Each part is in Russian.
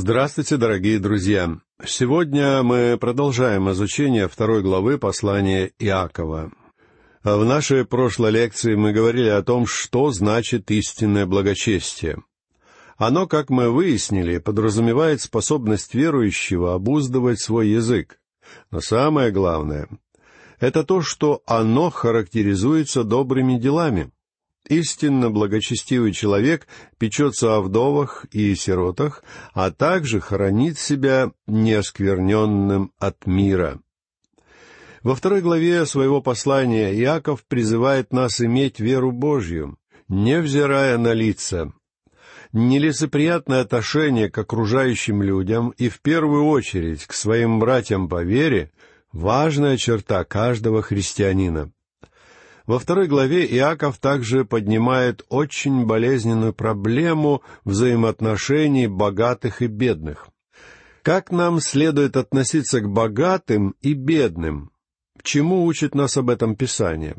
Здравствуйте, дорогие друзья! Сегодня мы продолжаем изучение 2 главы послания Иакова. В нашей прошлой лекции мы говорили о том, что значит истинное благочестие. Оно, как мы выяснили, подразумевает способность верующего обуздывать свой язык. Но самое главное — это то, что оно характеризуется добрыми делами. Истинно благочестивый человек печется о вдовах и сиротах, а также хоронит себя неоскверненным от мира. Во 2 главе своего послания Иаков призывает нас иметь веру Божью, невзирая на лица. Нелицеприятное отношение к окружающим людям и, в первую очередь, к своим братьям по вере — важная черта каждого христианина. Во 2 главе Иаков также поднимает очень болезненную проблему взаимоотношений богатых и бедных. Как нам следует относиться к богатым и бедным? Чему учит нас об этом Писание?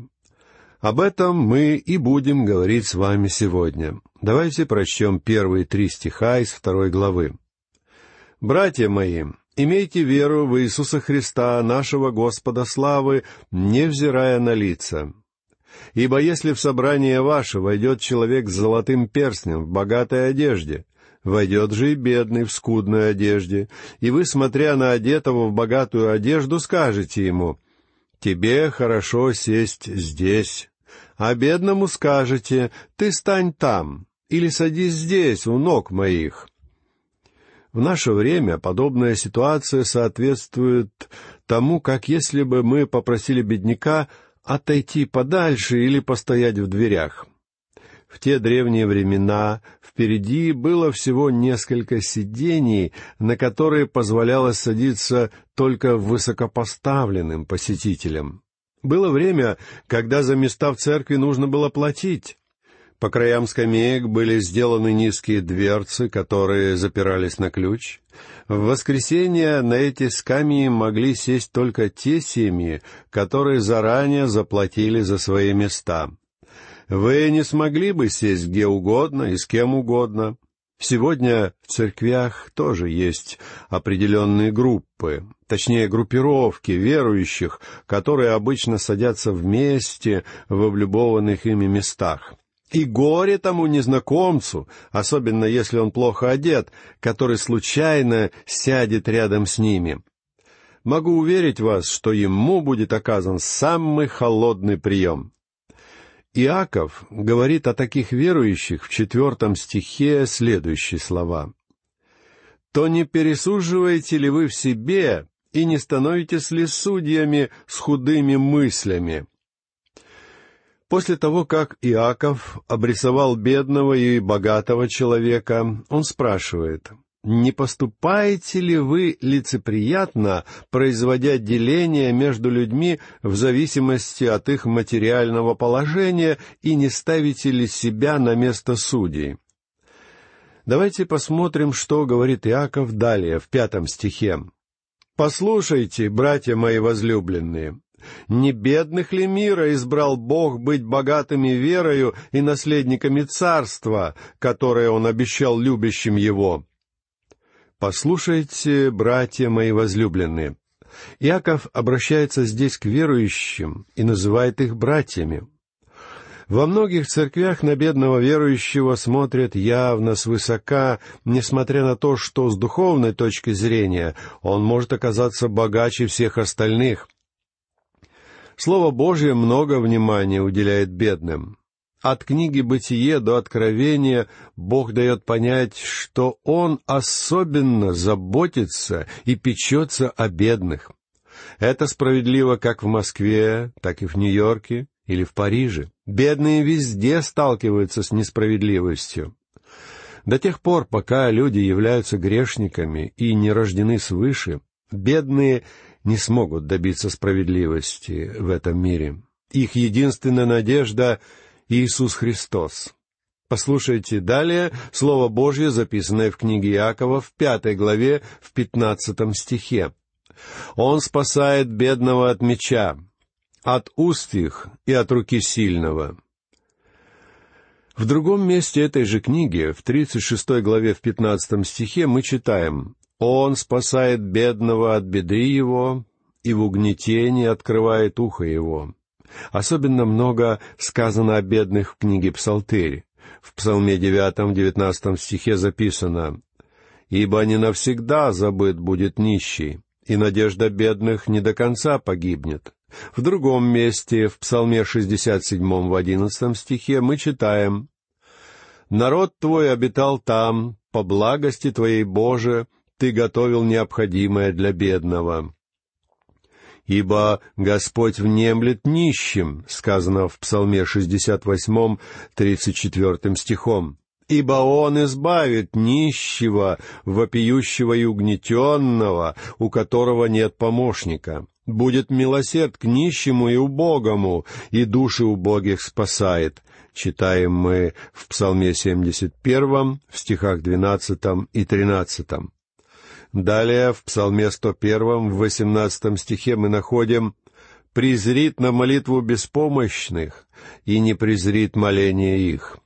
Об этом мы и будем говорить с вами сегодня. Давайте прочтем первые 3 стиха из 2 главы. «Братья мои, имейте веру в Иисуса Христа, нашего Господа славы, невзирая на лица». «Ибо если в собрание ваше войдет человек с золотым перстнем в богатой одежде, войдет же и бедный в скудной одежде, и вы, смотря на одетого в богатую одежду, скажете ему, «Тебе хорошо сесть здесь», а бедному скажете, «Ты стань там, или садись здесь, у ног моих». В наше время подобная ситуация соответствует тому, как если бы мы попросили бедняка отойти подальше или постоять в дверях. В те древние времена впереди было всего несколько сидений, на которые позволялось садиться только высокопоставленным посетителям. Было время, когда за места в церкви нужно было платить. По краям скамеек были сделаны низкие дверцы, которые запирались на ключ. В воскресенье на эти скамьи могли сесть только те семьи, которые заранее заплатили за свои места. Вы не смогли бы сесть где угодно и с кем угодно. Сегодня в церквях тоже есть определенные группы, точнее группировки верующих, которые обычно садятся вместе в облюбованных ими местах. И горе тому незнакомцу, особенно если он плохо одет, который случайно сядет рядом с ними. Могу уверить вас, что ему будет оказан самый холодный прием. Иаков говорит о таких верующих в 4 стихе следующие слова. «То не пересуживаете ли вы в себе и не становитесь ли судьями с худыми мыслями?» После того, как Иаков обрисовал бедного и богатого человека, он спрашивает, «Не поступаете ли вы лицеприятно, производя деление между людьми в зависимости от их материального положения и не ставите ли себя на место судей?» Давайте посмотрим, что говорит Иаков далее, в 5 стихе. «Послушайте, братья мои возлюбленные». «Не бедных ли мира избрал Бог быть богатыми верою и наследниками царства, которое Он обещал любящим Его?» «Послушайте, братья мои возлюбленные». Иаков обращается здесь к верующим и называет их братьями. Во многих церквях на бедного верующего смотрят явно свысока, несмотря на то, что с духовной точки зрения он может оказаться богаче всех остальных. Слово Божье много внимания уделяет бедным. От книги «Бытие» до «Откровения» Бог дает понять, что Он особенно заботится и печется о бедных. Это справедливо как в Москве, так и в Нью-Йорке или в Париже. Бедные везде сталкиваются с несправедливостью. До тех пор, пока люди являются грешниками и не рождены свыше, бедные не смогут добиться справедливости в этом мире. Их единственная надежда — Иисус Христос. Послушайте далее Слово Божье, записанное в книге Иакова в 5 главе, в 15 стихе. «Он спасает бедного от меча, от уст их и от руки сильного». В другом месте этой же книги, в 36 главе, в 15 стихе, мы читаем: «Он спасает бедного от беды его, и в угнетении открывает ухо его». Особенно много сказано о бедных в книге Псалтырь. В Псалме 9, 19 стихе записано: «Ибо не навсегда забыт будет нищий, и надежда бедных не до конца погибнет». В другом месте, в Псалме 67, в 11 стихе, мы читаем: «Народ твой обитал там, по благости твоей, Боже, ты готовил необходимое для бедного». «Ибо Господь внемлет нищим», сказано в Псалме 68, 34 стихом. «Ибо Он избавит нищего, вопиющего и угнетенного, у которого нет помощника. Будет милосерд к нищему и убогому, и души убогих спасает», читаем мы в Псалме 71, в стихах 12 и 13. Далее, в Псалме 101, в 18 стихе мы находим: «Презрит на молитву беспомощных, и не презрит моление их».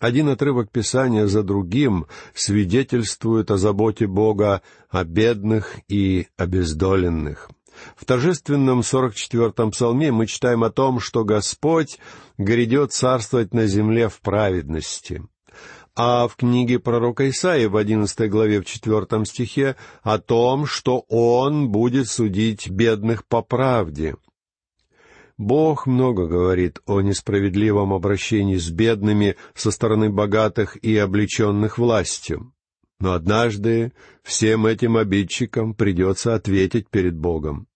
Один отрывок Писания за другим свидетельствует о заботе Бога о бедных и обездоленных. В торжественном 44-м псалме мы читаем о том, что Господь грядет царствовать на земле в праведности. А в книге пророка Исаии в 11 главе, в 4 стихе, о том, что Он будет судить бедных по правде. Бог много говорит о несправедливом обращении с бедными со стороны богатых и облеченных властью. Но однажды всем этим обидчикам придется ответить перед Богом.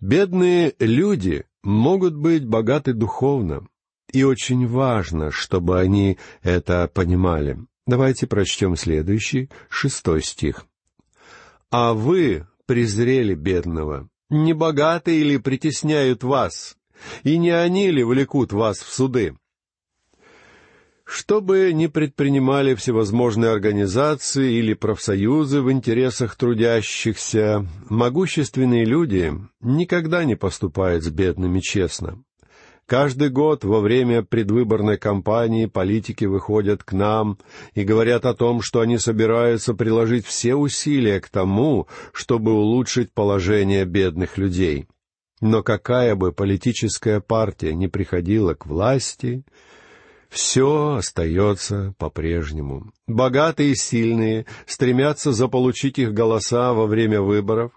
Бедные люди могут быть богаты духовно. И очень важно, чтобы они это понимали. Давайте прочтем следующий, 6 стих. «А вы презрели бедного, не богатые ли притесняют вас, и не они ли влекут вас в суды?» Что бы ни предпринимали всевозможные организации или профсоюзы в интересах трудящихся, могущественные люди никогда не поступают с бедными честно. Каждый год во время предвыборной кампании политики выходят к нам и говорят о том, что они собираются приложить все усилия к тому, чтобы улучшить положение бедных людей. Но какая бы политическая партия ни приходила к власти, все остается по-прежнему. Богатые и сильные стремятся заполучить их голоса во время выборов,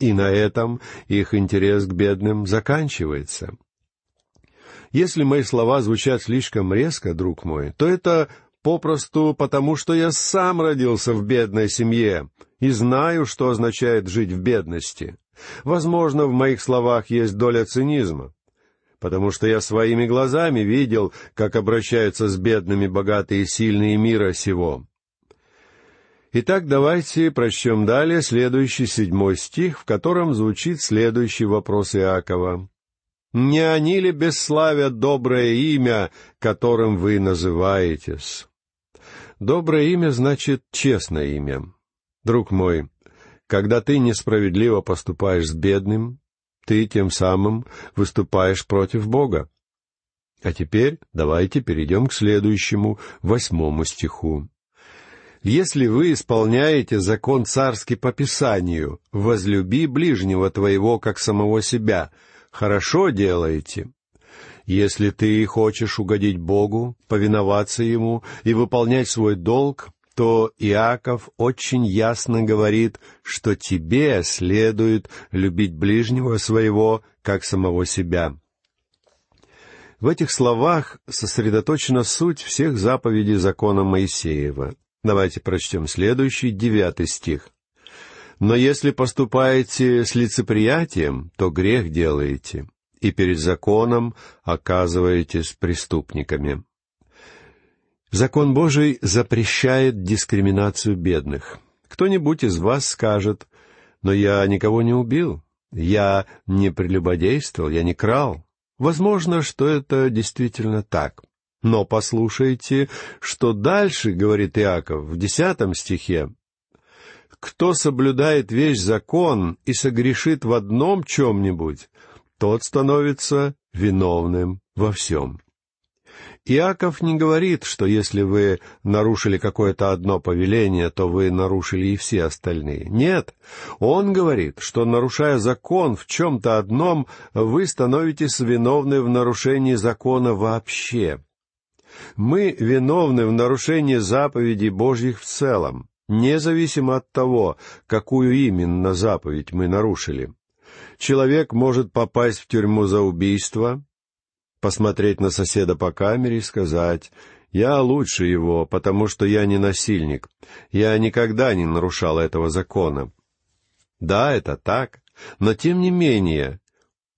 и на этом их интерес к бедным заканчивается. Если мои слова звучат слишком резко, друг мой, то это попросту потому, что я сам родился в бедной семье и знаю, что означает жить в бедности. Возможно, в моих словах есть доля цинизма, потому что я своими глазами видел, как обращаются с бедными богатые и сильные мира сего. Итак, давайте прочтем далее следующий 7 стих, в котором звучит следующий вопрос Иакова: «Не они ли бесславят доброе имя, которым вы называетесь?» Доброе имя значит честное имя. Друг мой, когда ты несправедливо поступаешь с бедным, ты тем самым выступаешь против Бога. А теперь давайте перейдем к следующему, 8 стиху. «Если вы исполняете закон царский по Писанию, возлюби ближнего твоего, как самого себя, хорошо делаете. Если ты хочешь угодить Богу, повиноваться Ему и выполнять свой долг, то Иаков очень ясно говорит, что тебе следует любить ближнего своего, как самого себя». В этих словах сосредоточена суть всех заповедей закона Моисеева. Давайте прочтем следующий, 9 стих. «Но если поступаете с лицеприятием, то грех делаете, и перед законом оказываетесь преступниками». Закон Божий запрещает дискриминацию бедных. Кто-нибудь из вас скажет: «Но я никого не убил, я не прелюбодействовал, я не крал». Возможно, что это действительно так. Но послушайте, что дальше говорит Иаков в 10 стихе. «Кто соблюдает весь закон и согрешит в одном чем-нибудь, тот становится виновным во всем». Иаков не говорит, что если вы нарушили какое-то одно повеление, то вы нарушили и все остальные. Нет, он говорит, что, нарушая закон в чем-то одном, вы становитесь виновны в нарушении закона вообще. Мы виновны в нарушении заповедей Божьих в целом, независимо от того, какую именно заповедь мы нарушили. Человек может попасть в тюрьму за убийство, посмотреть на соседа по камере и сказать: «Я лучше его, потому что я не насильник. Я никогда не нарушал этого закона». Да, это так, но тем не менее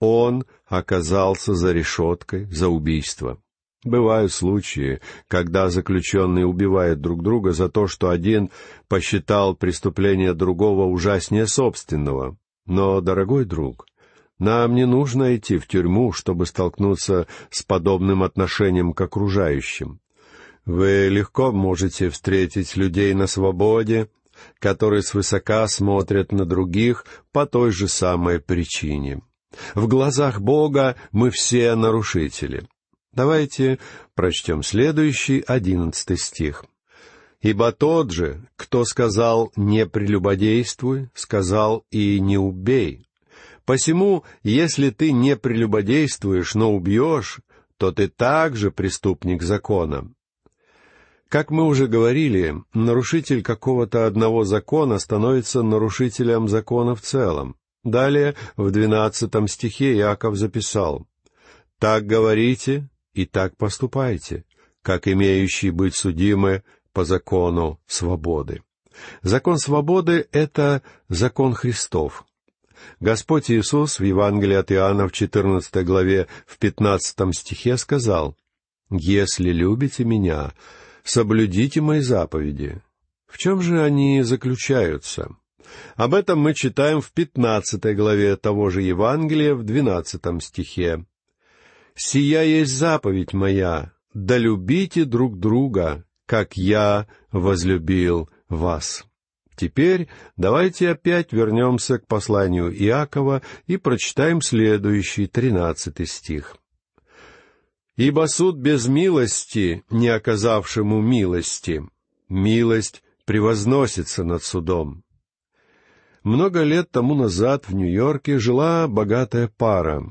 он оказался за решеткой за убийство. Бывают случаи, когда заключенные убивают друг друга за то, что один посчитал преступление другого ужаснее собственного. Но, дорогой друг, нам не нужно идти в тюрьму, чтобы столкнуться с подобным отношением к окружающим. Вы легко можете встретить людей на свободе, которые свысока смотрят на других по той же самой причине. В глазах Бога мы все нарушители. Давайте прочтем следующий 11 стих. «Ибо тот же, кто сказал: не прелюбодействуй, сказал и не убей. Посему, если ты не прелюбодействуешь, но убьешь, то ты также преступник закона». Как мы уже говорили, нарушитель какого-то одного закона становится нарушителем закона в целом. Далее, в 12 стихе Иаков записал: «Так говорите и так поступайте, как имеющие быть судимы по закону свободы». Закон свободы — это закон Христов. Господь Иисус в Евангелии от Иоанна в 14 главе в 15 стихе сказал: «Если любите Меня, соблюдите Мои заповеди». В чем же они заключаются? Об этом мы читаем в 15 главе того же Евангелия в 12 стихе. «Сия есть заповедь Моя, да любите друг друга, как Я возлюбил вас». Теперь давайте опять вернемся к посланию Иакова и прочитаем следующий 13 стих. «Ибо суд без милости, не оказавшему милости, милость превозносится над судом». Много лет тому назад в Нью-Йорке жила богатая пара,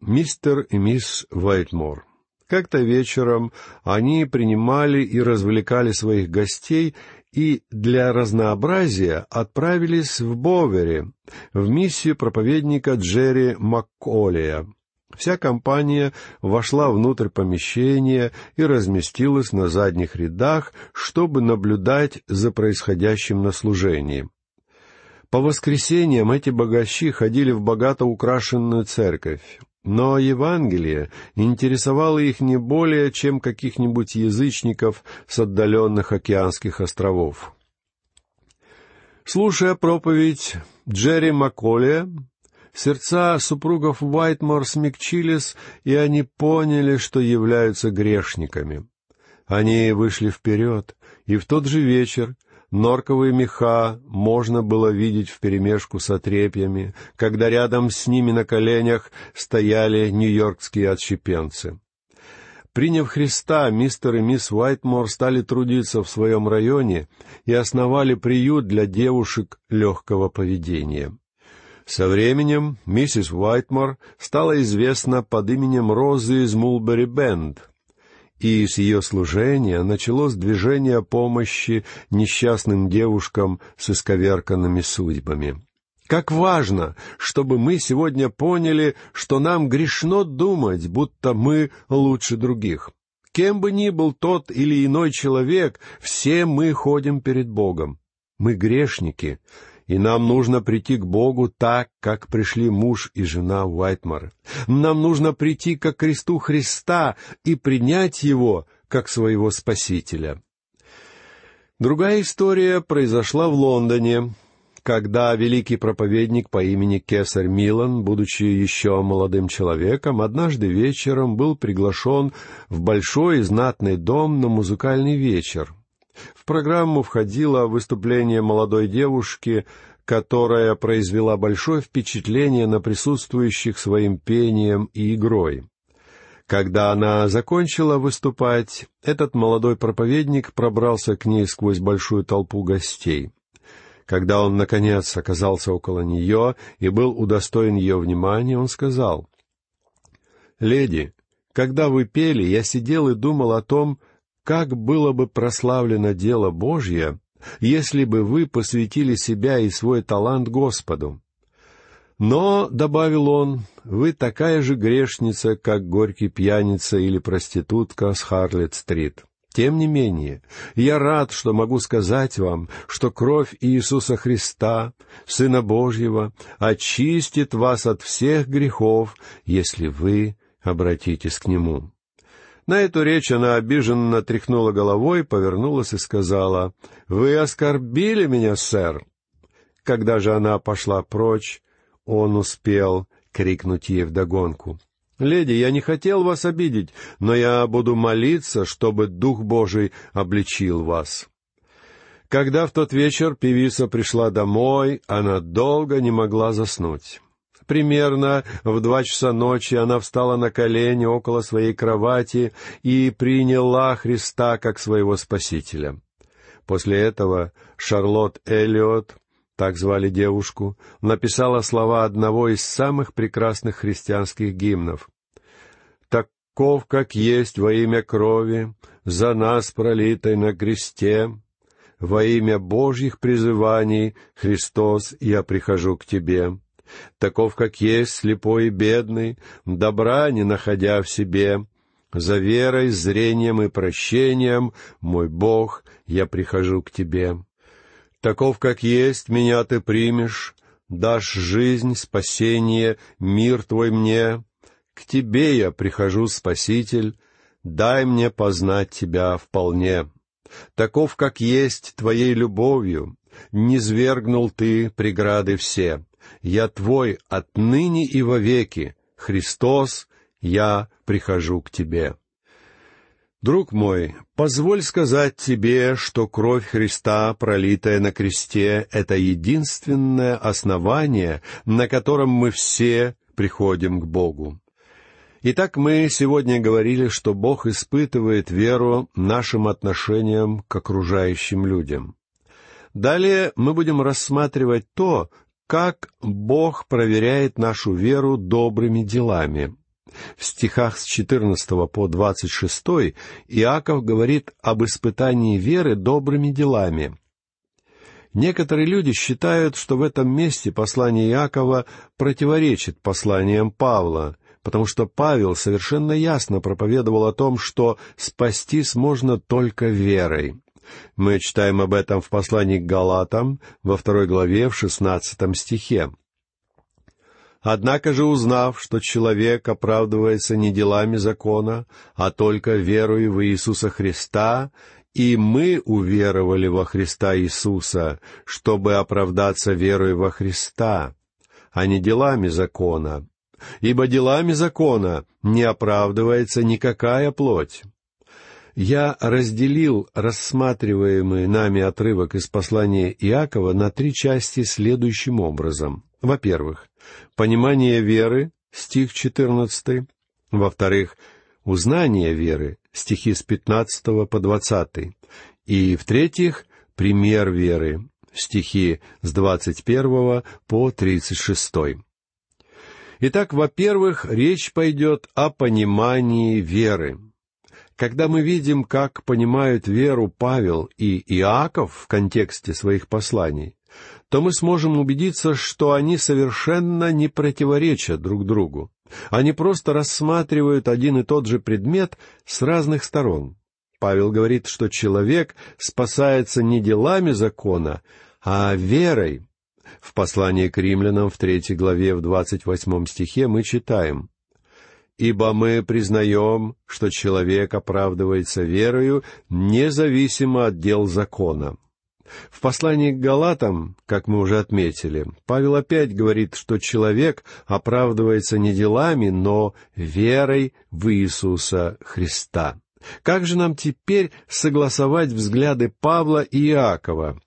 мистер и мисс Уайтмор. Как-то вечером они принимали и развлекали своих гостей и для разнообразия отправились в Бовери, в миссию проповедника Джерри Маколия. Вся компания вошла внутрь помещения и разместилась на задних рядах, чтобы наблюдать за происходящим на служении. По воскресеньям эти богачи ходили в богато украшенную церковь. Но Евангелие интересовало их не более, чем каких-нибудь язычников с отдаленных океанских островов. Слушая проповедь Джерри Маколия, сердца супругов Уайтмор смягчились, и они поняли, что являются грешниками. Они вышли вперед, и в тот же вечер норковые меха можно было видеть вперемешку с отрепьями, когда рядом с ними на коленях стояли нью-йоркские отщепенцы. Приняв Христа, мистер и мисс Уайтмор стали трудиться в своем районе и основали приют для девушек легкого поведения. Со временем миссис Уайтмор стала известна под именем Розы из Малберри-Бенд, и с ее служения началось движение помощи несчастным девушкам с исковерканными судьбами. Как важно, чтобы мы сегодня поняли, что нам грешно думать, будто мы лучше других. Кем бы ни был тот или иной человек, все мы ходим перед Богом. Мы грешники, и нам нужно прийти к Богу так, как пришли муж и жена Уайтмор. Нам нужно прийти ко кресту Христа и принять Его как своего Спасителя. Другая история произошла в Лондоне, когда великий проповедник по имени Кесар Милан, будучи еще молодым человеком, однажды вечером был приглашен в большой и знатный дом на музыкальный вечер. В программу входило выступление молодой девушки, которая произвела большое впечатление на присутствующих своим пением и игрой. Когда она закончила выступать, этот молодой проповедник пробрался к ней сквозь большую толпу гостей. Когда он, наконец, оказался около нее и был удостоен ее внимания, он сказал: «Леди, когда вы пели, я сидел и думал о том, как было бы прославлено дело Божье, если бы вы посвятили себя и свой талант Господу. Но, — добавил он, — вы такая же грешница, как горький пьяница или проститутка с Харли-стрит. Тем не менее, я рад, что могу сказать вам, что кровь Иисуса Христа, Сына Божьего, очистит вас от всех грехов, если вы обратитесь к Нему». На эту речь она обиженно тряхнула головой, повернулась и сказала: «Вы оскорбили меня, сэр». Когда же она пошла прочь, он успел крикнуть ей вдогонку: «Леди, я не хотел вас обидеть, но я буду молиться, чтобы Дух Божий обличил вас». Когда в тот вечер певица пришла домой, она долго не могла заснуть. Примерно в 2 часа ночи она встала на колени около своей кровати и приняла Христа как своего Спасителя. После этого Шарлот Элиот, так звали девушку, написала слова одного из самых прекрасных христианских гимнов: «Таков, как есть во имя крови, за нас пролитой на кресте, во имя Божьих призываний, Христос, я прихожу к Тебе. Таков, как есть, слепой и бедный, добра не находя в себе, за верой, зрением и прощением, мой Бог, я прихожу к Тебе. Таков, как есть, меня Ты примешь, дашь жизнь, спасение, мир Твой мне. К Тебе я прихожу, Спаситель, дай мне познать Тебя вполне. Таков, как есть, Твоей любовью низвергнул Ты преграды все. Я Твой отныне и вовеки, Христос, я прихожу к Тебе». Друг мой, позволь сказать тебе, что кровь Христа, пролитая на кресте, — это единственное основание, на котором мы все приходим к Богу. Итак, мы сегодня говорили, что Бог испытывает веру нашим отношением к окружающим людям. Далее мы будем рассматривать то, как Бог проверяет нашу веру добрыми делами. В стихах с 14 по 26 Иаков говорит об испытании веры добрыми делами. Некоторые люди считают, что в этом месте послание Иакова противоречит посланиям Павла, потому что Павел совершенно ясно проповедовал о том, что спастись можно только верой. Мы читаем об этом в послании к Галатам, во 2 главе, в 16 стихе. «Однако же, узнав, что человек оправдывается не делами закона, а только верою в Иисуса Христа, и мы уверовали во Христа Иисуса, чтобы оправдаться верою во Христа, а не делами закона. Ибо делами закона не оправдывается никакая плоть». Я разделил рассматриваемый нами отрывок из послания Иакова на 3 части следующим образом. Во-первых, понимание веры, стих 14. Во-вторых, узнание веры, стихи с 15 по 20. И, в-третьих, пример веры, стихи с 21 по 36. Итак, во-первых, речь пойдет о понимании веры. Когда мы видим, как понимают веру Павел и Иаков в контексте своих посланий, то мы сможем убедиться, что они совершенно не противоречат друг другу. Они просто рассматривают один и тот же предмет с разных сторон. Павел говорит, что человек спасается не делами закона, а верой. В послании к римлянам в 3 главе, в 28 стихе мы читаем: «Ибо мы признаем, что человек оправдывается верою, независимо от дел закона». В послании к Галатам, как мы уже отметили, Павел опять говорит, что человек оправдывается не делами, но верой в Иисуса Христа. Как же нам теперь согласовать взгляды Павла и Иакова?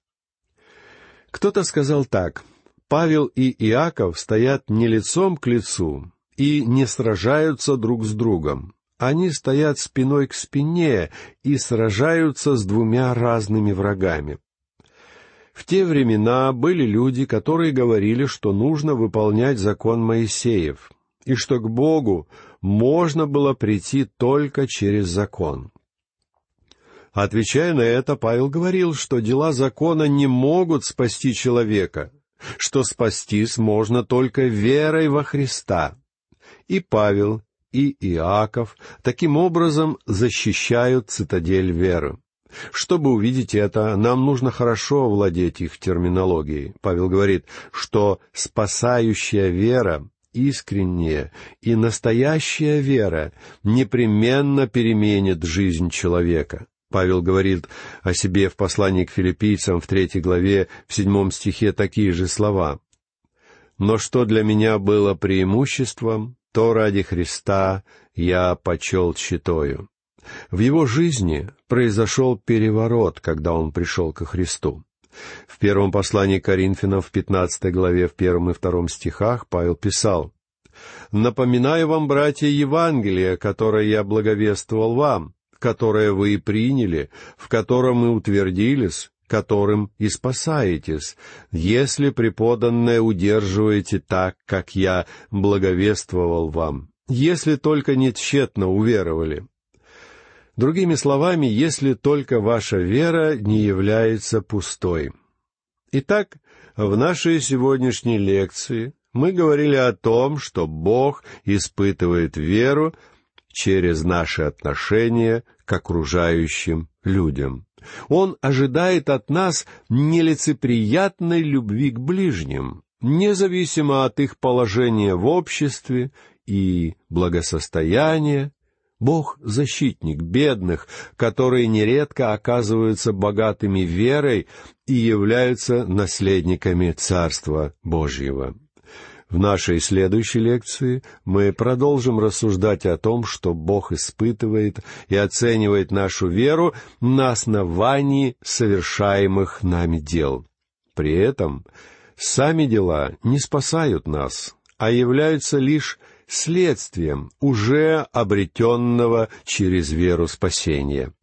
Кто-то сказал так: Павел и Иаков стоят не лицом к лицу и не сражаются друг с другом. Они стоят спиной к спине и сражаются с двумя разными врагами. В те времена были люди, которые говорили, что нужно выполнять закон Моисеев, и что к Богу можно было прийти только через закон. Отвечая на это, Павел говорил, что дела закона не могут спасти человека, что спастись можно только верой во Христа. И Павел, и Иаков таким образом защищают цитадель веры. Чтобы увидеть это, нам нужно хорошо овладеть их терминологией. Павел говорит, что спасающая вера, искренняя и настоящая вера непременно переменит жизнь человека. Павел говорит о себе в послании к Филиппийцам в 3 главе, в 7 стихе такие же слова. «Но что для меня было преимуществом, то ради Христа я почел тщетою». В его жизни произошел переворот, когда он пришел ко Христу. В 1 послании к Коринфянам, в 15 главе, в 1 и 2 стихах Павел писал: «Напоминаю вам, братья, Евангелие, которое я благовествовал вам, которое вы приняли, в котором и утвердились, которым и спасаетесь, если преподанное удерживаете так, как я благовествовал вам, если только не тщетно уверовали». Другими словами, если только ваша вера не является пустой. Итак, в нашей сегодняшней лекции мы говорили о том, что Бог испытывает веру через наши отношения к окружающим людям. Он ожидает от нас нелицеприятной любви к ближним, независимо от их положения в обществе и благосостояния. Бог — защитник бедных, которые нередко оказываются богатыми верой и являются наследниками Царства Божьего. В нашей следующей лекции мы продолжим рассуждать о том, что Бог испытывает и оценивает нашу веру на основании совершаемых нами дел. При этом сами дела не спасают нас, а являются лишь следствием уже обретенного через веру спасения.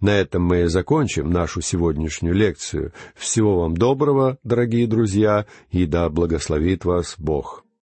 На этом мы закончим нашу сегодняшнюю лекцию. Всего вам доброго, дорогие друзья, и да благословит вас Бог.